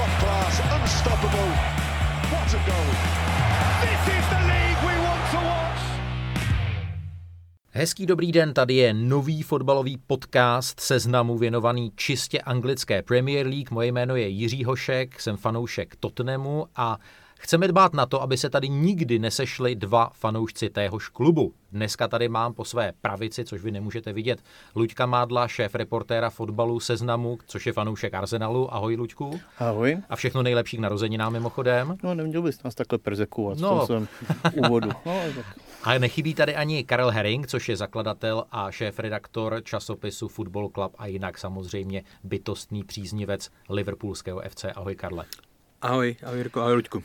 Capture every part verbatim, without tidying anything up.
top class, unstoppable. What a goal. This is the league we want to watch. Hezký dobrý den, tady je nový fotbalový podcast Seznamu věnovaný čistě anglické Premier League. Moje jméno je Jiří Hošek, jsem fanoušek Tottenhamu a chceme dbát na to, aby se tady nikdy nesešli dva fanoušci téhož klubu. Dneska tady mám po své pravici, což vy nemůžete vidět, Luďka Mádla, šéf reportéra fotbalu Seznamu, což je fanoušek Arsenalu. Ahoj, Luďku. Ahoj. A všechno nejlepší k narozeninám mimochodem. No, neměl bys nás takhle perzekovat v tom svém úvodu. No, tak. Ale nechybí tady ani Karel Herink, což je zakladatel a šéfredaktor časopisu Football Club a jinak samozřejmě bytostný příznivec liverpoolského F C. Ahoj, Karle. Ahoj, ahoj Jirko, ahoj Luďku.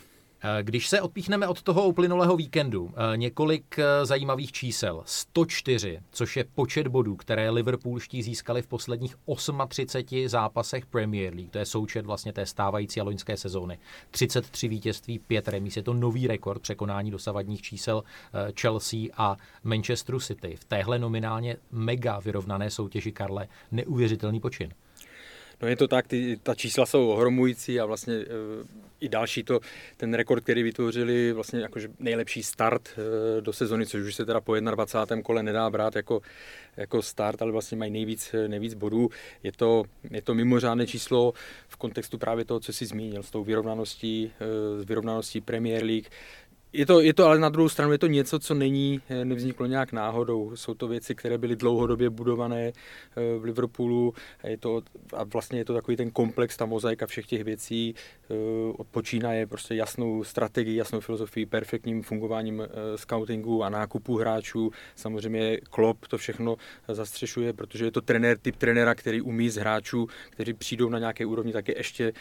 Když se odpíchneme od toho uplynulého víkendu, několik zajímavých čísel. sto čtyři, což je počet bodů, které liverpoolští získali v posledních třiceti osmi zápasech Premier League. To je součet vlastně té stávající a loňské sezóny. třicet tři vítězství, pět remíz. Je to nový rekord překonání dosavadních čísel Chelsea a Manchesteru City. V téhle nominálně mega vyrovnané soutěži, Karle, neuvěřitelný počin. No je to tak, ty, ta čísla jsou ohromující a vlastně e, i další to, ten rekord, který vytvořili, vlastně jakože nejlepší start e, do sezony, což už se teda po dvacátém prvním kole nedá brát jako, jako start, ale vlastně mají nejvíc, nejvíc bodů. Je to, je to mimořádné číslo v kontextu právě toho, co jsi zmínil, s tou vyrovnaností, e, s vyrovnaností Premier League. Je to, je to ale na druhou stranu, je to něco, co není, nevzniklo nějak náhodou. Jsou to věci, které byly dlouhodobě budované v Liverpoolu a, je to, a vlastně je to takový ten komplex, ta mozaika všech těch věcí. Odpočínaje prostě jasnou strategii, jasnou filozofii, perfektním fungováním scoutingu a nákupu hráčů. Samozřejmě Klopp to všechno zastřešuje, protože je to trenér, typ trenéra, který umí z hráčů, kteří přijdou na nějaké úrovni, taky ještě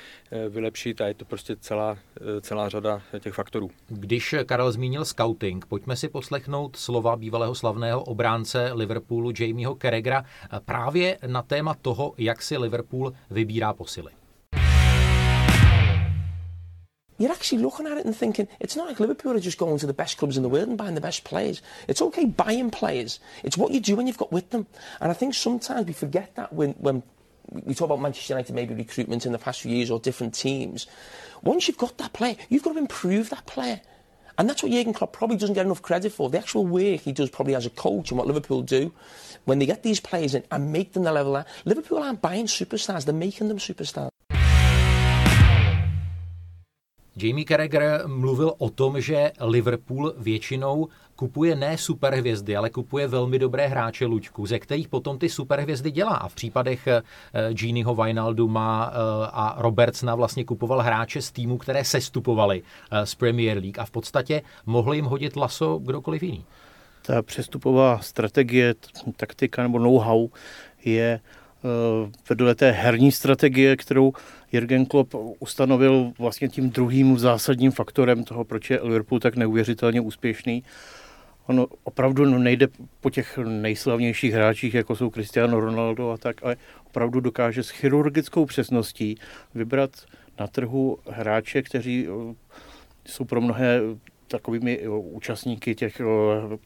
vylepšit a je to prostě celá, celá řada těch faktorů. Když Karel zmínil scouting, pojďme si poslechnout slova bývalého slavného obránce Liverpoolu Jamieho Carraghera právě na téma toho, jak si Liverpool vybírá posily. You're actually looking at it and thinking, it's not like Liverpool are just going to the best clubs in the world and buying the best players. It's okay buying players. It's what you do when you've got with them. And I think sometimes we forget that when, when we talk about Manchester United, maybe recruitment in the past few years or different teams. Once you've got that player, you've got to improve that player. And that's what Jürgen Klopp probably doesn't get enough credit for. The actual work he does probably as a coach and what Liverpool do when they get these players in and make them the level that Liverpool aren't buying superstars, they're making them superstars. Jamie Carragher mluvil o tom, že Liverpool většinou kupuje ne superhvězdy, ale kupuje velmi dobré hráče, Luďku, ze kterých potom ty superhvězdy dělá. A v případech Giniho Wijnalduma a Robertsona vlastně kupoval hráče z týmu, které sestupovaly z Premier League a v podstatě mohli jim hodit laso kdokoliv jiný. Ta přestupová strategie, taktika nebo know-how je vedle té herní strategie, kterou Jürgen Klopp ustanovil vlastně tím druhým zásadním faktorem toho, proč je Liverpool tak neuvěřitelně úspěšný. On opravdu nejde po těch nejslavnějších hráčích, jako jsou Cristiano Ronaldo a tak, ale opravdu dokáže s chirurgickou přesností vybrat na trhu hráče, kteří jsou pro mnohé takovými účastníky těch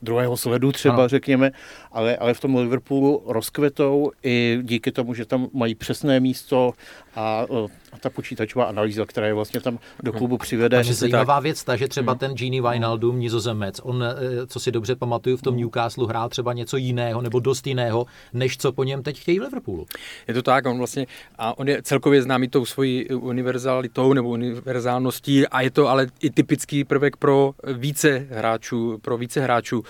druhého sledu třeba, řekněme, ale, ale v tom Liverpoolu rozkvetou i díky tomu, že tam mají přesné místo a, a ta počítačová analýza, která je vlastně tam do klubu přivede. Takže zajímavá tak... věc ta, že třeba ten Gini Wijnaldum, Nizozemec, on, co si dobře pamatuju, v tom Newcastle hrál třeba něco jiného nebo dost jiného, než co po něm teď chtějí v Liverpoolu. Je to tak, on vlastně, a on je celkově známý tou svojí univerzalitou nebo univerzálností a je to ale i typický prvek pro více hráčů, pro více hráčů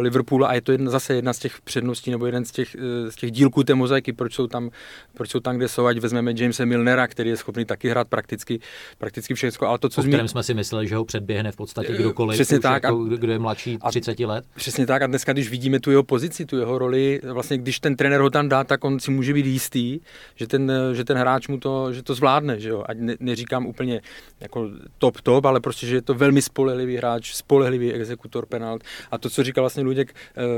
Liverpoolu a je to jedna, zase jedna z těch předností nebo jeden z těch, z těch dílků té mozaiky, proč jsou tam, proč jsou tam kde jsou, ať vezmeme Jamese Milnera, který je schopný taky hrát prakticky, prakticky všechno, ale to, co o kterém zmi... jsme si mysleli, že ho předběhne v podstatě kdokoliv, přesně tak, jako, a, kdo je mladší třicet let. Přesně tak a dneska, když vidíme tu jeho pozici, tu jeho roli, vlastně když ten trenér ho tam dá, tak on si může být jistý, že ten, že ten hráč mu to, že to zvládne, že jo, ať ne, neříkám úplně jako top top, ale prostě, že je to velmi spolehlivý hráč, spolehlivý exekutor penalt a to, co říkal vlastně Luděk,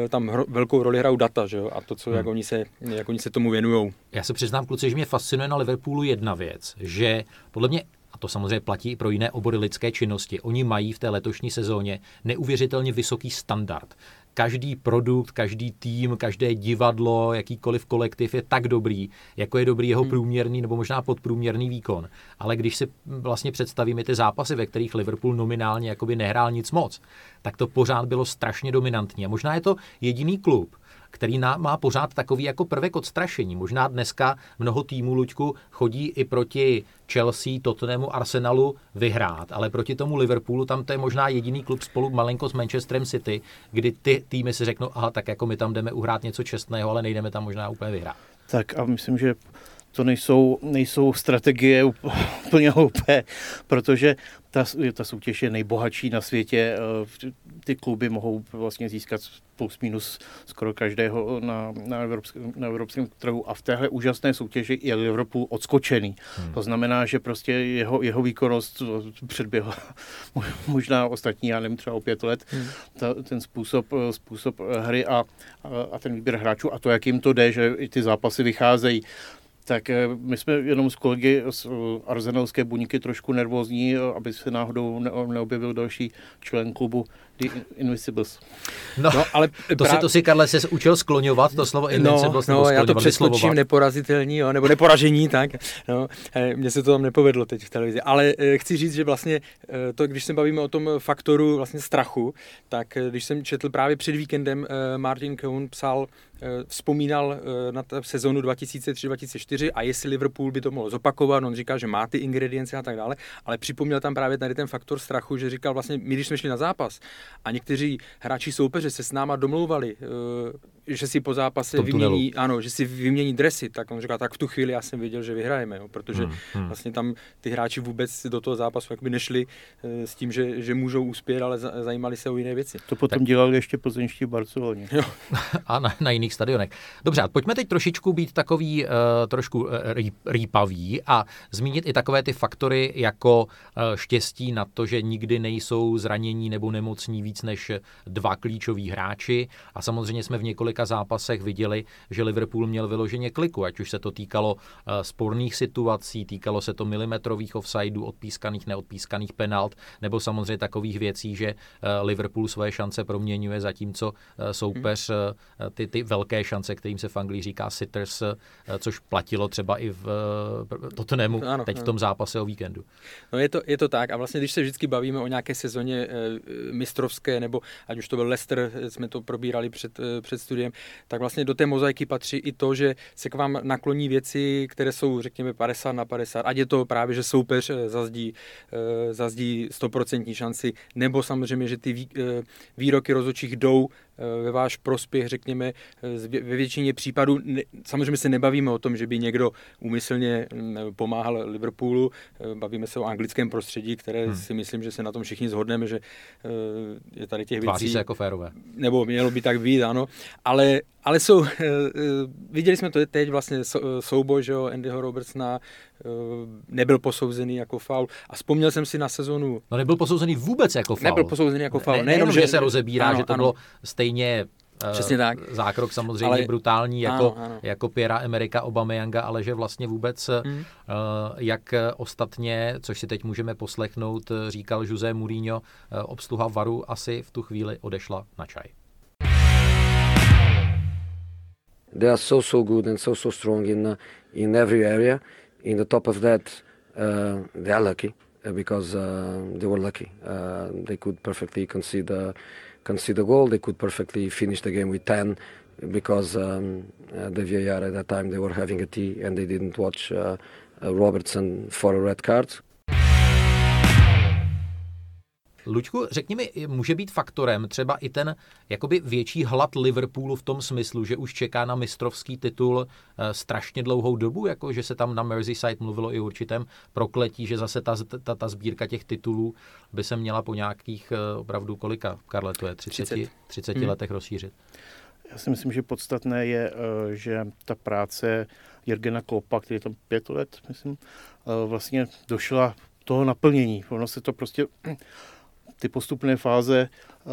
tam hro, velkou roli hrajou data, že jo, a to, co, hmm. jak, oni se, jak oni se tomu věnujou. Já se přiznám, kluci, že mě fascinuje na Liverpoolu jedna věc, že podle mě, a to samozřejmě platí i pro jiné obory lidské činnosti, oni mají v té letošní sezóně neuvěřitelně vysoký standard. každý produkt, každý tým, každé divadlo, jakýkoliv kolektiv je tak dobrý, jako je dobrý jeho průměrný nebo možná podprůměrný výkon. Ale když si vlastně představíme ty zápasy, ve kterých Liverpool nominálně jakoby nehrál nic moc, tak to pořád bylo strašně dominantní. A možná je to jediný klub, který má pořád takový jako prvek odstrašení. Možná dneska mnoho týmů, Luďku, chodí i proti Chelsea, Tottenhamu, Arsenalu vyhrát, ale proti tomu Liverpoolu tam to je možná jediný klub spolu malinko s Manchesterem City, kdy ty týmy si řeknou, aha, tak jako my tam jdeme uhrát něco čestného, ale nejdeme tam možná úplně vyhrát. Tak a myslím, že to nejsou, nejsou strategie úplně hloupé, protože ta, ta soutěž je nejbohatší na světě. Ty kluby mohou vlastně získat plus minus skoro každého na, na, evropském, na evropském trhu a v téhle úžasné soutěži je Liverpool odskočený. Hmm. To znamená, že prostě jeho, jeho výkonnost předběhla možná ostatní, já nevím, třeba o pět let, hmm. ta, ten způsob, způsob hry a, a ten výběr hráčů a to, jak jim to jde, že ty zápasy vycházejí. Tak my jsme jenom s kolegy z arsenalské buňky trošku nervózní, aby se náhodou neobjevil další člen klubu The Invincibles. No, no ale to, práv... si, to si, Karle, se učil skloňovat, to slovo Invincibles. No, no já to přeskočím, neporazitelní, jo, nebo neporažení, tak. No, mně se to tam nepovedlo teď v televizi. Ale chci říct, že vlastně to, když se bavíme o tom faktoru vlastně strachu, tak když jsem četl právě před víkendem, Martin Kuhn psal, vzpomínal na sezonu dva tisíce tři dva tisíce čtyři a jestli Liverpool by to mohlo zopakovat, on říkal, že má ty ingredience a tak dále, ale připomněl tam právě tady ten faktor strachu, že říkal vlastně, my když jsme šli na zápas a někteří hráči soupeře se s náma domlouvali, že si po zápase vymění, ano, že si vymění dresy, tak on říkal, tak v tu chvíli já jsem věděl, že vyhrajeme, jo, protože hmm, hmm. vlastně tam ty hráči vůbec do toho zápasu jakoby nešli s tím, že, že můžou uspět, ale zajímali se o jiné věci. To potom tak dělali ještě plzeňští v Barceloně. A na, na jiných stadionech. Dobře, pojďme teď trošičku být takový uh, trošku uh, rý, rýpavý a zmínit i takové ty faktory jako uh, štěstí na to, že nikdy nejsou zranění nebo nemocní víc než dva klíčoví hráči a samozřejmě jsme v několik zápasech viděli, že Liverpool měl vyloženě kliku, ať už se to týkalo sporných situací, týkalo se to milimetrových offsideů, odpískaných, neodpískaných penalt, nebo samozřejmě takových věcí, že Liverpool svoje šance proměňuje, zatímco soupeř ty, ty velké šance, kterým se v Anglii říká sitters, což platilo třeba i v Tottenhamu teď v tom zápase o víkendu. No je to, je to tak a vlastně, když se vždycky bavíme o nějaké sezóně mistrovské, nebo ať už to byl Leicester, jsme to probírali před, před studiem, tak vlastně do té mozaiky patří i to, že se k vám nakloní věci, které jsou, řekněme, padesát na padesát. Ať je to právě, že soupeř zazdí, zazdí sto procent šanci, nebo samozřejmě, že ty výroky rozhodčích jdou ve váš prospěch, řekněme, ve většině případů. Samozřejmě se nebavíme o tom, že by někdo úmyslně pomáhal Liverpoolu, bavíme se o anglickém prostředí, které hmm. si myslím, že se na tom všichni shodneme, že je tady těch tváří věcí. Se jako férové. Nebo mělo by tak být, ano. Ale, ale jsou, viděli jsme to teď vlastně souboj, že jo, Andyho Robertsona nebyl posouzený jako faul a vzpomněl jsem si na sezonu. No nebyl posouzený vůbec jako faul. Nebyl posouzený jako faul. Ne, nejenom, že, že se rozebírá, ano, že to ano. Bylo stejně přesně tak. Zákrok samozřejmě ale brutální jako, ano, ano. jako Piera Emericka Aubameyanga, ale že vlastně vůbec, hmm. jak ostatně, což si teď můžeme poslechnout, říkal Jose Mourinho, obsluha VARu asi v tu chvíli odešla na čaj. They are so, so good and so, so strong in uh, in every area. In the top of that, uh, they are lucky because uh, they were lucky. Uh, they could perfectly concede, uh, concede a goal. They could perfectly finish the game with ten because um, uh, the V A R at that time, they were having a tea and they didn't watch uh, uh, Robertson for a red card. Luďku, řekni mi, může být faktorem třeba i ten jakoby větší hlad Liverpoolu v tom smyslu, že už čeká na mistrovský titul strašně dlouhou dobu, jako že se tam na Merseyside mluvilo i o určitém prokletí, že zase ta, ta, ta sbírka těch titulů by se měla po nějakých opravdu kolika, Karle, to je třicet, třicet. třicet hmm. letech rozšířit. Já si myslím, že podstatné je, že ta práce Jürgena Kloppa, který je tam pět let, myslím, vlastně došla toho naplnění. Ono se to prostě ty postupné fáze uh,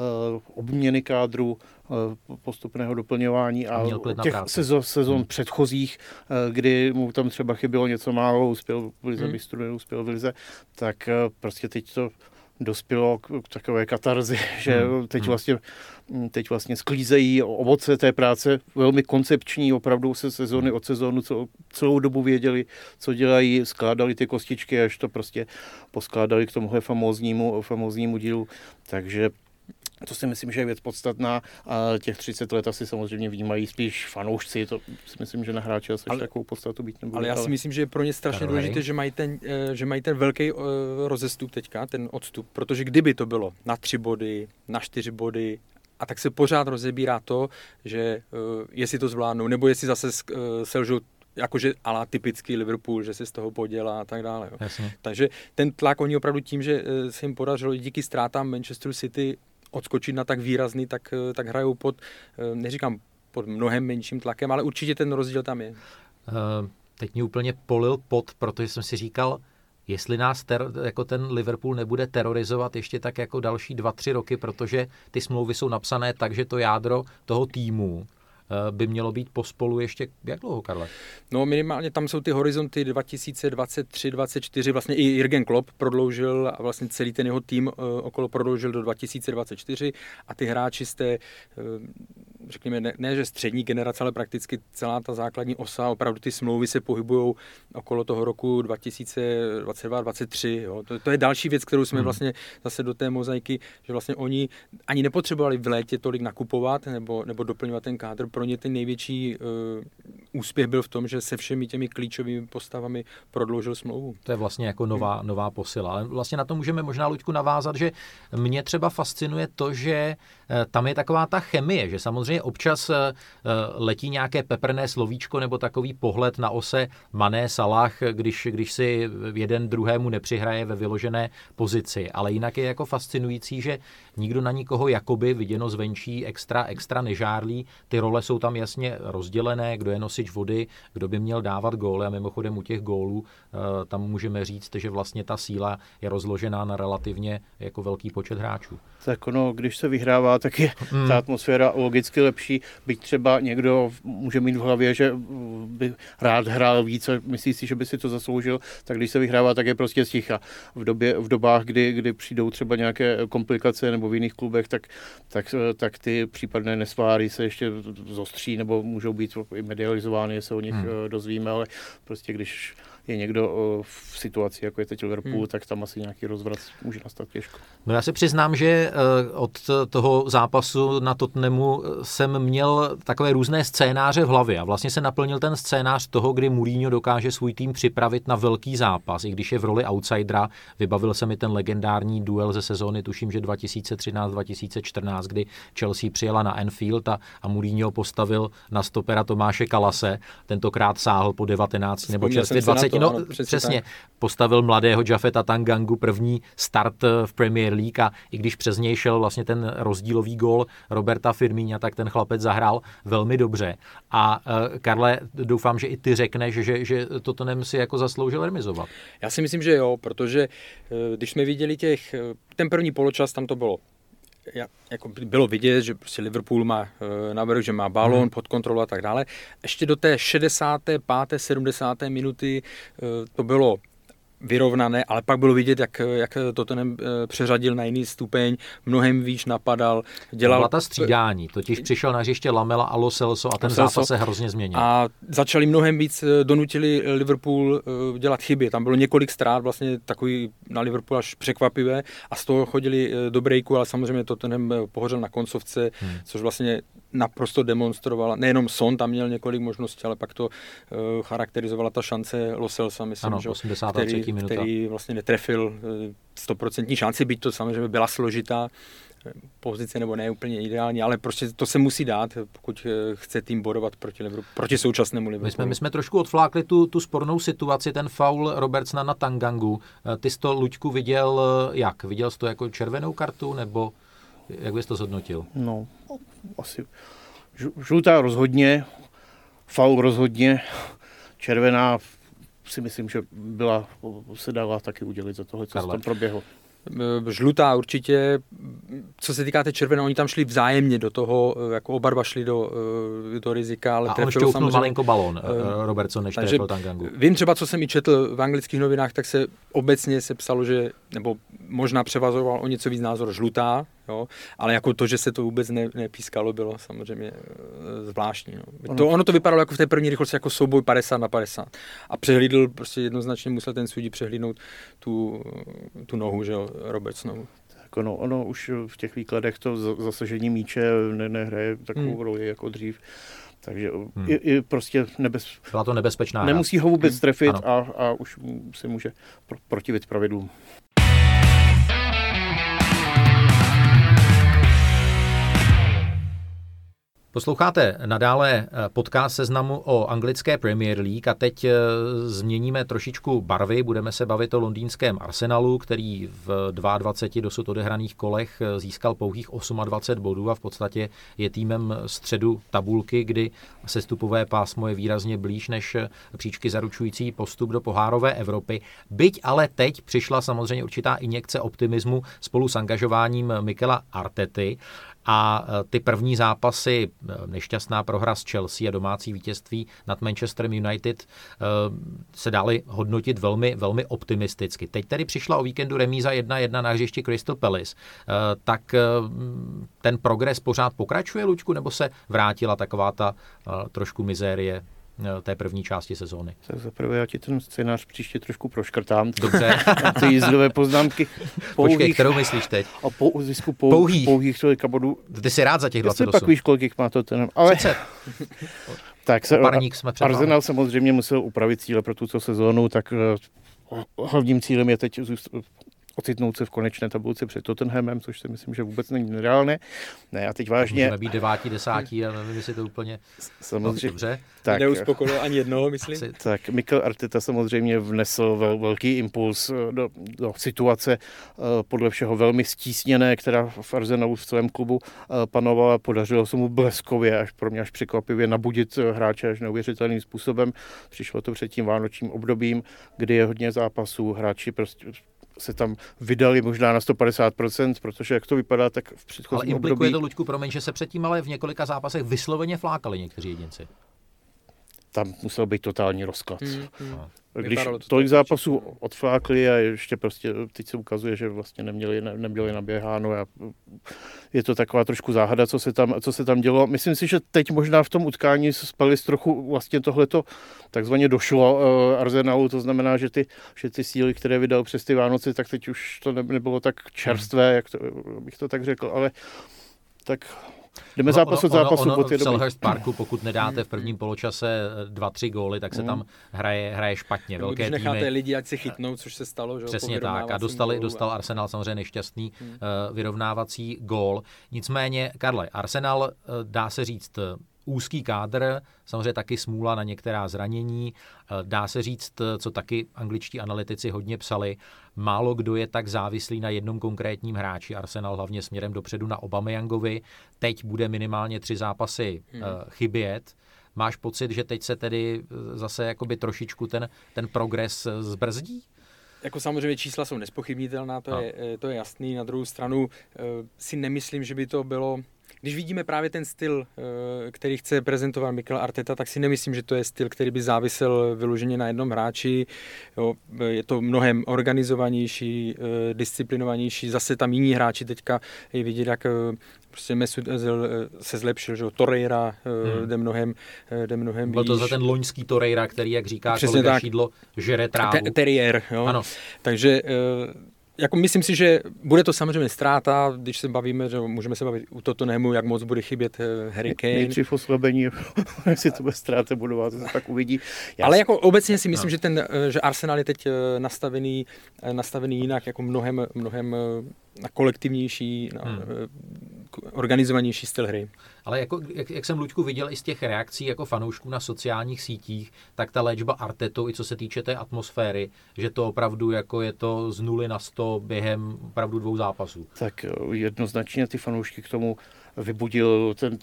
obměny kádru, uh, postupného doplňování a těch sezon, sezon hmm. předchozích, uh, kdy mu tam třeba chybělo něco málo, uspěl v lize, hmm. mistrů neuspěl v lize, tak uh, prostě teď to dospělo k, k takové katarzi, že hmm. teď, vlastně, teď vlastně sklízejí ovoce té práce, velmi koncepční, opravdu se sezóny od sezónu celou, celou dobu věděli, co dělají, skládali ty kostičky, až to prostě poskládali k tomuhle famóznímu, famóznímu dílu, takže to si myslím, že je věc podstatná a těch třicet let asi samozřejmě vnímají spíš fanoušci, to si myslím, že na hráče asi ale, takovou podstatu být nebude. Ale já si myslím, že je pro ně strašně Karolej. důležité, že mají ten, že mají ten velký rozestup teďka, ten odstup, protože kdyby to bylo na tři body, na čtyři body, a tak se pořád rozebírá to, že jestli to zvládnou, nebo jestli zase selžou jakože ala typický Liverpool, že se z toho podělá a tak dále. Takže ten tlak oni opravdu tím, že se jim podařilo díky ztrátám Manchesteru City odskočit na tak výrazný, tak, tak hrajou pod, neříkám, pod mnohem menším tlakem, ale určitě ten rozdíl tam je. Uh, teď mě úplně polil pot, protože jsem si říkal, jestli nás ter, jako ten Liverpool nebude terorizovat ještě tak jako další dva, tři roky, protože ty smlouvy jsou napsané tak, že to jádro toho týmu by mělo být pospolu ještě jak dlouho, Karle? No minimálně tam jsou ty horizonty dva tisíce dvacet tři dvacet čtyři, vlastně i Jürgen Klopp prodloužil a vlastně celý ten jeho tým okolo prodloužil do dva tisíce dvacet čtyři a ty hráči z té, řekněme, ne, ne že střední generace, ale prakticky celá ta základní osa, opravdu ty smlouvy se pohybujou okolo toho roku dva tisíce dvacet dva dvacet tři. Jo. To, to je další věc, kterou jsme hmm. vlastně zase do té mozaiky, že vlastně oni ani nepotřebovali v létě tolik nakupovat nebo, nebo doplňovat ten kádr. Pro ně ten největší uh, úspěch byl v tom, že se všemi těmi klíčovými postavami prodloužil smlouvu. To je vlastně jako nová, hmm. nová posila. Ale vlastně na to můžeme možná, Luďku, navázat, že mě třeba fascinuje to, že uh, tam je taková ta chemie, že samozřejmě občas uh, letí nějaké peprné slovíčko nebo takový pohled na ose Mané, Salah, když, když si jeden druhému nepřihraje ve vyložené pozici. Ale jinak je jako fascinující, že nikdo na nikoho jakoby viděno zvenčí extra, extra nežárlí. Ty role jsou tam jasně rozdělené, kdo je nosič vody, kdo by měl dávat góly a mimochodem u těch gólů tam můžeme říct, že vlastně ta síla je rozložená na relativně jako velký počet hráčů. Tak ono, když se vyhrává, tak je mm. ta atmosféra logicky lepší, byť třeba někdo může mít v hlavě, že by rád hrál víc a myslí si, že by si to zasloužil, tak když se vyhrává, tak je prostě sticha. V době, v dobách, kdy, kdy přijdou třeba nějaké komplikace nebo v jiných klubech, tak, tak, tak ty případné nesváry se ještě zostří nebo můžou být medializovány, se o nich hmm. dozvíme, ale prostě když je někdo v situaci, jako je teď Liverpool, hmm. tak tam asi nějaký rozvrat může nastat těžko. No já se přiznám, že od toho zápasu na Tottenhamu jsem měl takové různé scénáře v hlavě a vlastně se naplnil ten scénář toho, kdy Mourinho dokáže svůj tým připravit na velký zápas, i když je v roli outsidera. Vybavil se mi ten legendární duel ze sezóny, tuším, že dva tisíce třináct dva tisíce čtrnáct, kdy Chelsea přijela na Anfield a, a Mourinho postavil na stopera Tomáše Kalase, tentokrát sáhl po devatenáct nebo čerstvě dvacet. No, ano, přesně, přesně. Postavil mladého Jafeta Tangangu, první start v Premier League a i když přes něj šel vlastně ten rozdílový gól Roberta Firminia, tak ten chlapec zahrál velmi dobře. A Karle, doufám, že i ty řekneš, že, že toto nemsi jako zasloužil remizovat. Já si myslím, že jo, protože když jsme viděli těch, ten první poločas, tam to bylo. Já, jako bylo vidět, že prostě Liverpool má e, navrh, že má balón hmm. pod kontrolou a tak dále. Ještě do té šedesáté páté sedmdesáté minuty e, to bylo vyrovnané, ale pak bylo vidět, jak, jak Tottenham přeřadil na jiný stupeň, mnohem víc napadal. Dělal... To byla ta střídání, totiž přišel na hřiště Lamela a Lo Celso a ten Celso. zápas se hrozně změnil. A začali mnohem víc, donutili Liverpool dělat chyby. Tam bylo několik ztrát, vlastně takový na Liverpool až překvapivé a z toho chodili do breaku, ale samozřejmě Tottenham pohořel na koncovce, hmm. což vlastně naprosto demonstrovala. Nejenom Son tam měl několik možností, ale pak to charakterizovala ta šance Lo Celsa, myslím, ano, že osmdesátá třetí minuta, který vlastně netrefil sto procent šanci, byť to samozřejmě byla složitá pozice nebo ne úplně ideální, ale prostě to se musí dát, pokud chce tým bodovat proti, Liverpool, proti současnému Liverpoolu. My jsme, my jsme trošku odflákli tu, tu spornou situaci, ten faul Robertsona na Tangangu. Ty jsi to, Luďku, viděl jak? Viděl jsi to jako červenou kartu, nebo jak bys to zhodnotil? No, asi žlutá rozhodně, faul rozhodně, červená si myslím, že byla, se dala taky udělit za tohle, co se tam proběhlo. Žlutá určitě, co se týká té červené, oni tam šli vzájemně do toho, jako oba dva šli do, do rizika, ale trefil samozřejmě. A on šťouknul malinko balón, uh, Robertson, než trefil Tangangu. Vím třeba, co jsem i četl v anglických novinách, tak se obecně se psalo, že, nebo možná převazoval o něco víc názor žlutá, jo, ale jako to, že se to vůbec ne, nepískalo, bylo samozřejmě zvláštní. No. To, ono to vypadalo jako v té první rychlosti jako souboj padesát na padesát. A přehlídl, prostě jednoznačně musel ten sudí přehlídnout tu, tu nohu, že jo, Robertsonovu. No, ono už v těch výkladech to zasažení míče ne, nehraje takovou hmm. roli jako dřív. Takže hmm. i, i prostě nebez... Byla to nebezpečná. Nemusí ho vůbec trefit hmm. a, a už se může pro, protivit pravidlům. Posloucháte nadále podcast Seznamu o anglické Premier League a teď změníme trošičku barvy. Budeme se bavit o londýnském Arsenalu, který v dvacet dva dosud odehraných kolech získal pouhých dvacet osm bodů a v podstatě je týmem středu tabulky, kdy sestupové pásmo je výrazně blíž než příčky zaručující postup do pohárové Evropy. Byť ale teď přišla samozřejmě určitá injekce optimismu spolu s angažováním Mikela Artety. A ty první zápasy, nešťastná prohra s Chelsea a domácí vítězství nad Manchesterem United, se daly hodnotit velmi, velmi optimisticky. Teď tady přišla o víkendu remíza jedna jedna na hřišti Crystal Palace. Tak ten progres pořád pokračuje, Luďku, nebo se vrátila taková ta trošku mizérie té první části sezóny? Tak zaprvé já ti ten scénář příště trošku proškrtám. Dobře. Ty jízdové poznámky. Pouhých, počkej, kterou myslíš teď? A po zisku pou, pouhých. Pouhých tolika bodů. Ty jsi rád za těch dvacet osm. Jestli pak víš, kolik má to ten... Ale... tak se, jsme Arsenal samozřejmě musel upravit cíle pro tuto sezónu, tak hlavním cílem je teď zůstat... ocitnout se v konečné tabulce před Tottenhamem, což si myslím, že vůbec není nereálné. Ne, a teď vážně... Můžeme být devátí, desátí, ale nevím, jestli to úplně... Samozřejmě. Dobře. Tak, neuspokojilo ani jednoho, myslím. Asi. Tak Mikel Arteta samozřejmě vnesl vel, velký impuls do, do situace podle všeho velmi stísněné, která v Arsenalu v celém klubu panovala. Podařilo se mu bleskově, až pro mě až překvapivě, nabudit hráče až neuvěřitelným způsobem. Přišlo to před tím vánočním obdobím, kdy je hodně zápasů, hráči prostě se tam vydali možná na sto padesát procent, protože jak to vypadá, tak v předchozím období... Ale implikuje to, Luďku, promiň, že se předtím ale v několika zápasech vysloveně flákali někteří jedinci. Tam musel být totální rozklad. Mm, mm. Když to tolik zápasů odflákli a ještě prostě teď se ukazuje, že vlastně neměli, ne, neměli naběháno a je to taková trošku záhada, co se tam, co se tam dělo. Myslím si, že teď možná v tom utkání spali trochu vlastně tohleto takzvaně došlo uh, Arsenalu, to znamená, že ty, že ty síly, které vydal přes ty Vánoce, tak teď už to ne, nebylo tak čerstvé, jak to, bych to tak řekl, ale tak... Jdeme zápas od zápasu. Ono, ono, ono v Selhurst Parku, pokud nedáte v prvním poločase dva, tři góly, tak se tam hraje, hraje špatně. Velké když necháte týmy, lidi, ať si chytnou, což se stalo. Že? Přesně tak. A dostali, dostal Arsenal samozřejmě nešťastný hmm. uh, vyrovnávací gól. Nicméně, Karle, Arsenal uh, dá se říct úzký kádr, samozřejmě taky smůla na některá zranění. Dá se říct, co taky angličtí analytici hodně psali, málo kdo je tak závislý na jednom konkrétním hráči. Arsenal hlavně směrem dopředu na Aubameyangovi. Teď bude minimálně tři zápasy hmm. chybět. Máš pocit, že teď se tedy zase jakoby trošičku ten, ten progres zbrzdí? Jako samozřejmě čísla jsou nespochybnitelná, to, no. je, to je jasný. Na druhou stranu si nemyslím, že by to bylo... Když vidíme právě ten styl, který chce prezentovat Mikel Arteta, tak si nemyslím, že to je styl, který by závisel vyloženě na jednom hráči. Jo, je to mnohem organizovanější, disciplinovanější. Zase tam jiní hráči teďka je vidět, jak prostě Mesut Özil se zlepšil, že jo, Toreira hmm. jde mnohem, jde mnohem Byl to výš. Za ten loňský Toreira, který, jak říká kolega Šídlo, žere trávu. Te- Terrier, jo. Ano. Takže... Jako myslím si, že bude to samozřejmě ztráta, když se bavíme, že můžeme se bavit u Tottenhamu, jak moc bude chybět Harry Kane. Nejdřív oslabení, jestli to bude ztráta budovat, to se tak uvidí. Já Ale jako obecně si myslím, no. že, ten, že Arsenal je teď nastavený, nastavený jinak, jako mnohem, mnohem na kolektivnější, na hmm. organizovanější styl hry. Ale jako, jak, jak jsem, Luďku, viděl i z těch reakcí jako fanoušků na sociálních sítích, tak ta léčba Artetou, i co se týče té atmosféry, že to opravdu jako je to z nuly na sto během opravdu dvou zápasů. Tak jednoznačně ty fanoušky k tomu vybudil ten,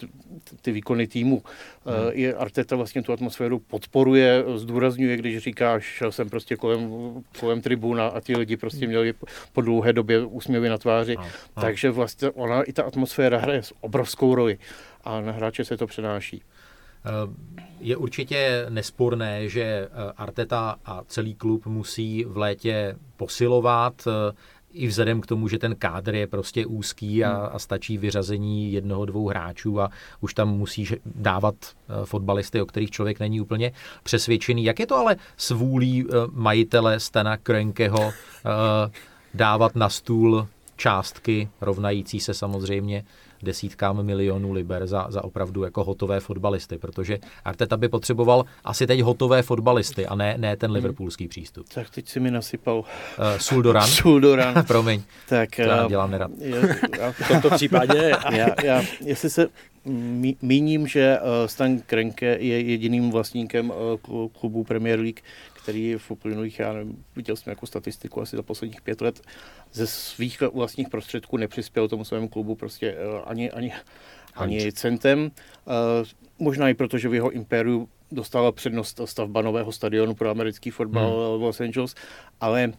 ty výkony týmu. Hmm. Arteta vlastně tu atmosféru podporuje, zdůrazňuje, když říká, šel jsem prostě kolem, kolem tribuna a ty lidi prostě měli po dlouhé době úsměvy na tváři. Hmm. Takže vlastně ona i ta atmosféra hraje s obrovskou roli a na hráče se to přenáší. Je určitě nesporné, že Arteta a celý klub musí v létě posilovat i vzhledem k tomu, že ten kádr je prostě úzký a, a stačí vyřazení jednoho, dvou hráčů a už tam musíš dávat fotbalisty, o kterých člověk není úplně přesvědčený. Jak je to ale s vůlí majitele Stana Kroenkeho dávat na stůl částky rovnající se samozřejmě desítkám milionů liber za, za opravdu jako hotové fotbalisty, protože Arteta by potřeboval asi teď hotové fotbalisty a ne, ne ten liverpoolský přístup. Tak teď si mi nasypal. Uh, Suldoran. Suldoran. Promiň, tak, to já dělám nerad. Já, já, v tomto případě, já, já, jestli se mí, míním, že Stan Kroenke je jediným vlastníkem klubu Premier League, který v uplynulých, já nevím, viděl jsem jako statistiku asi za posledních pět let, ze svých vlastních prostředků nepřispěl tomu svému klubu prostě ani, ani, ani centem. Možná i proto, že v jeho impériu dostala přednost stavba nového stadionu pro americký fotbal hmm. Los Angeles, ale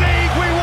league we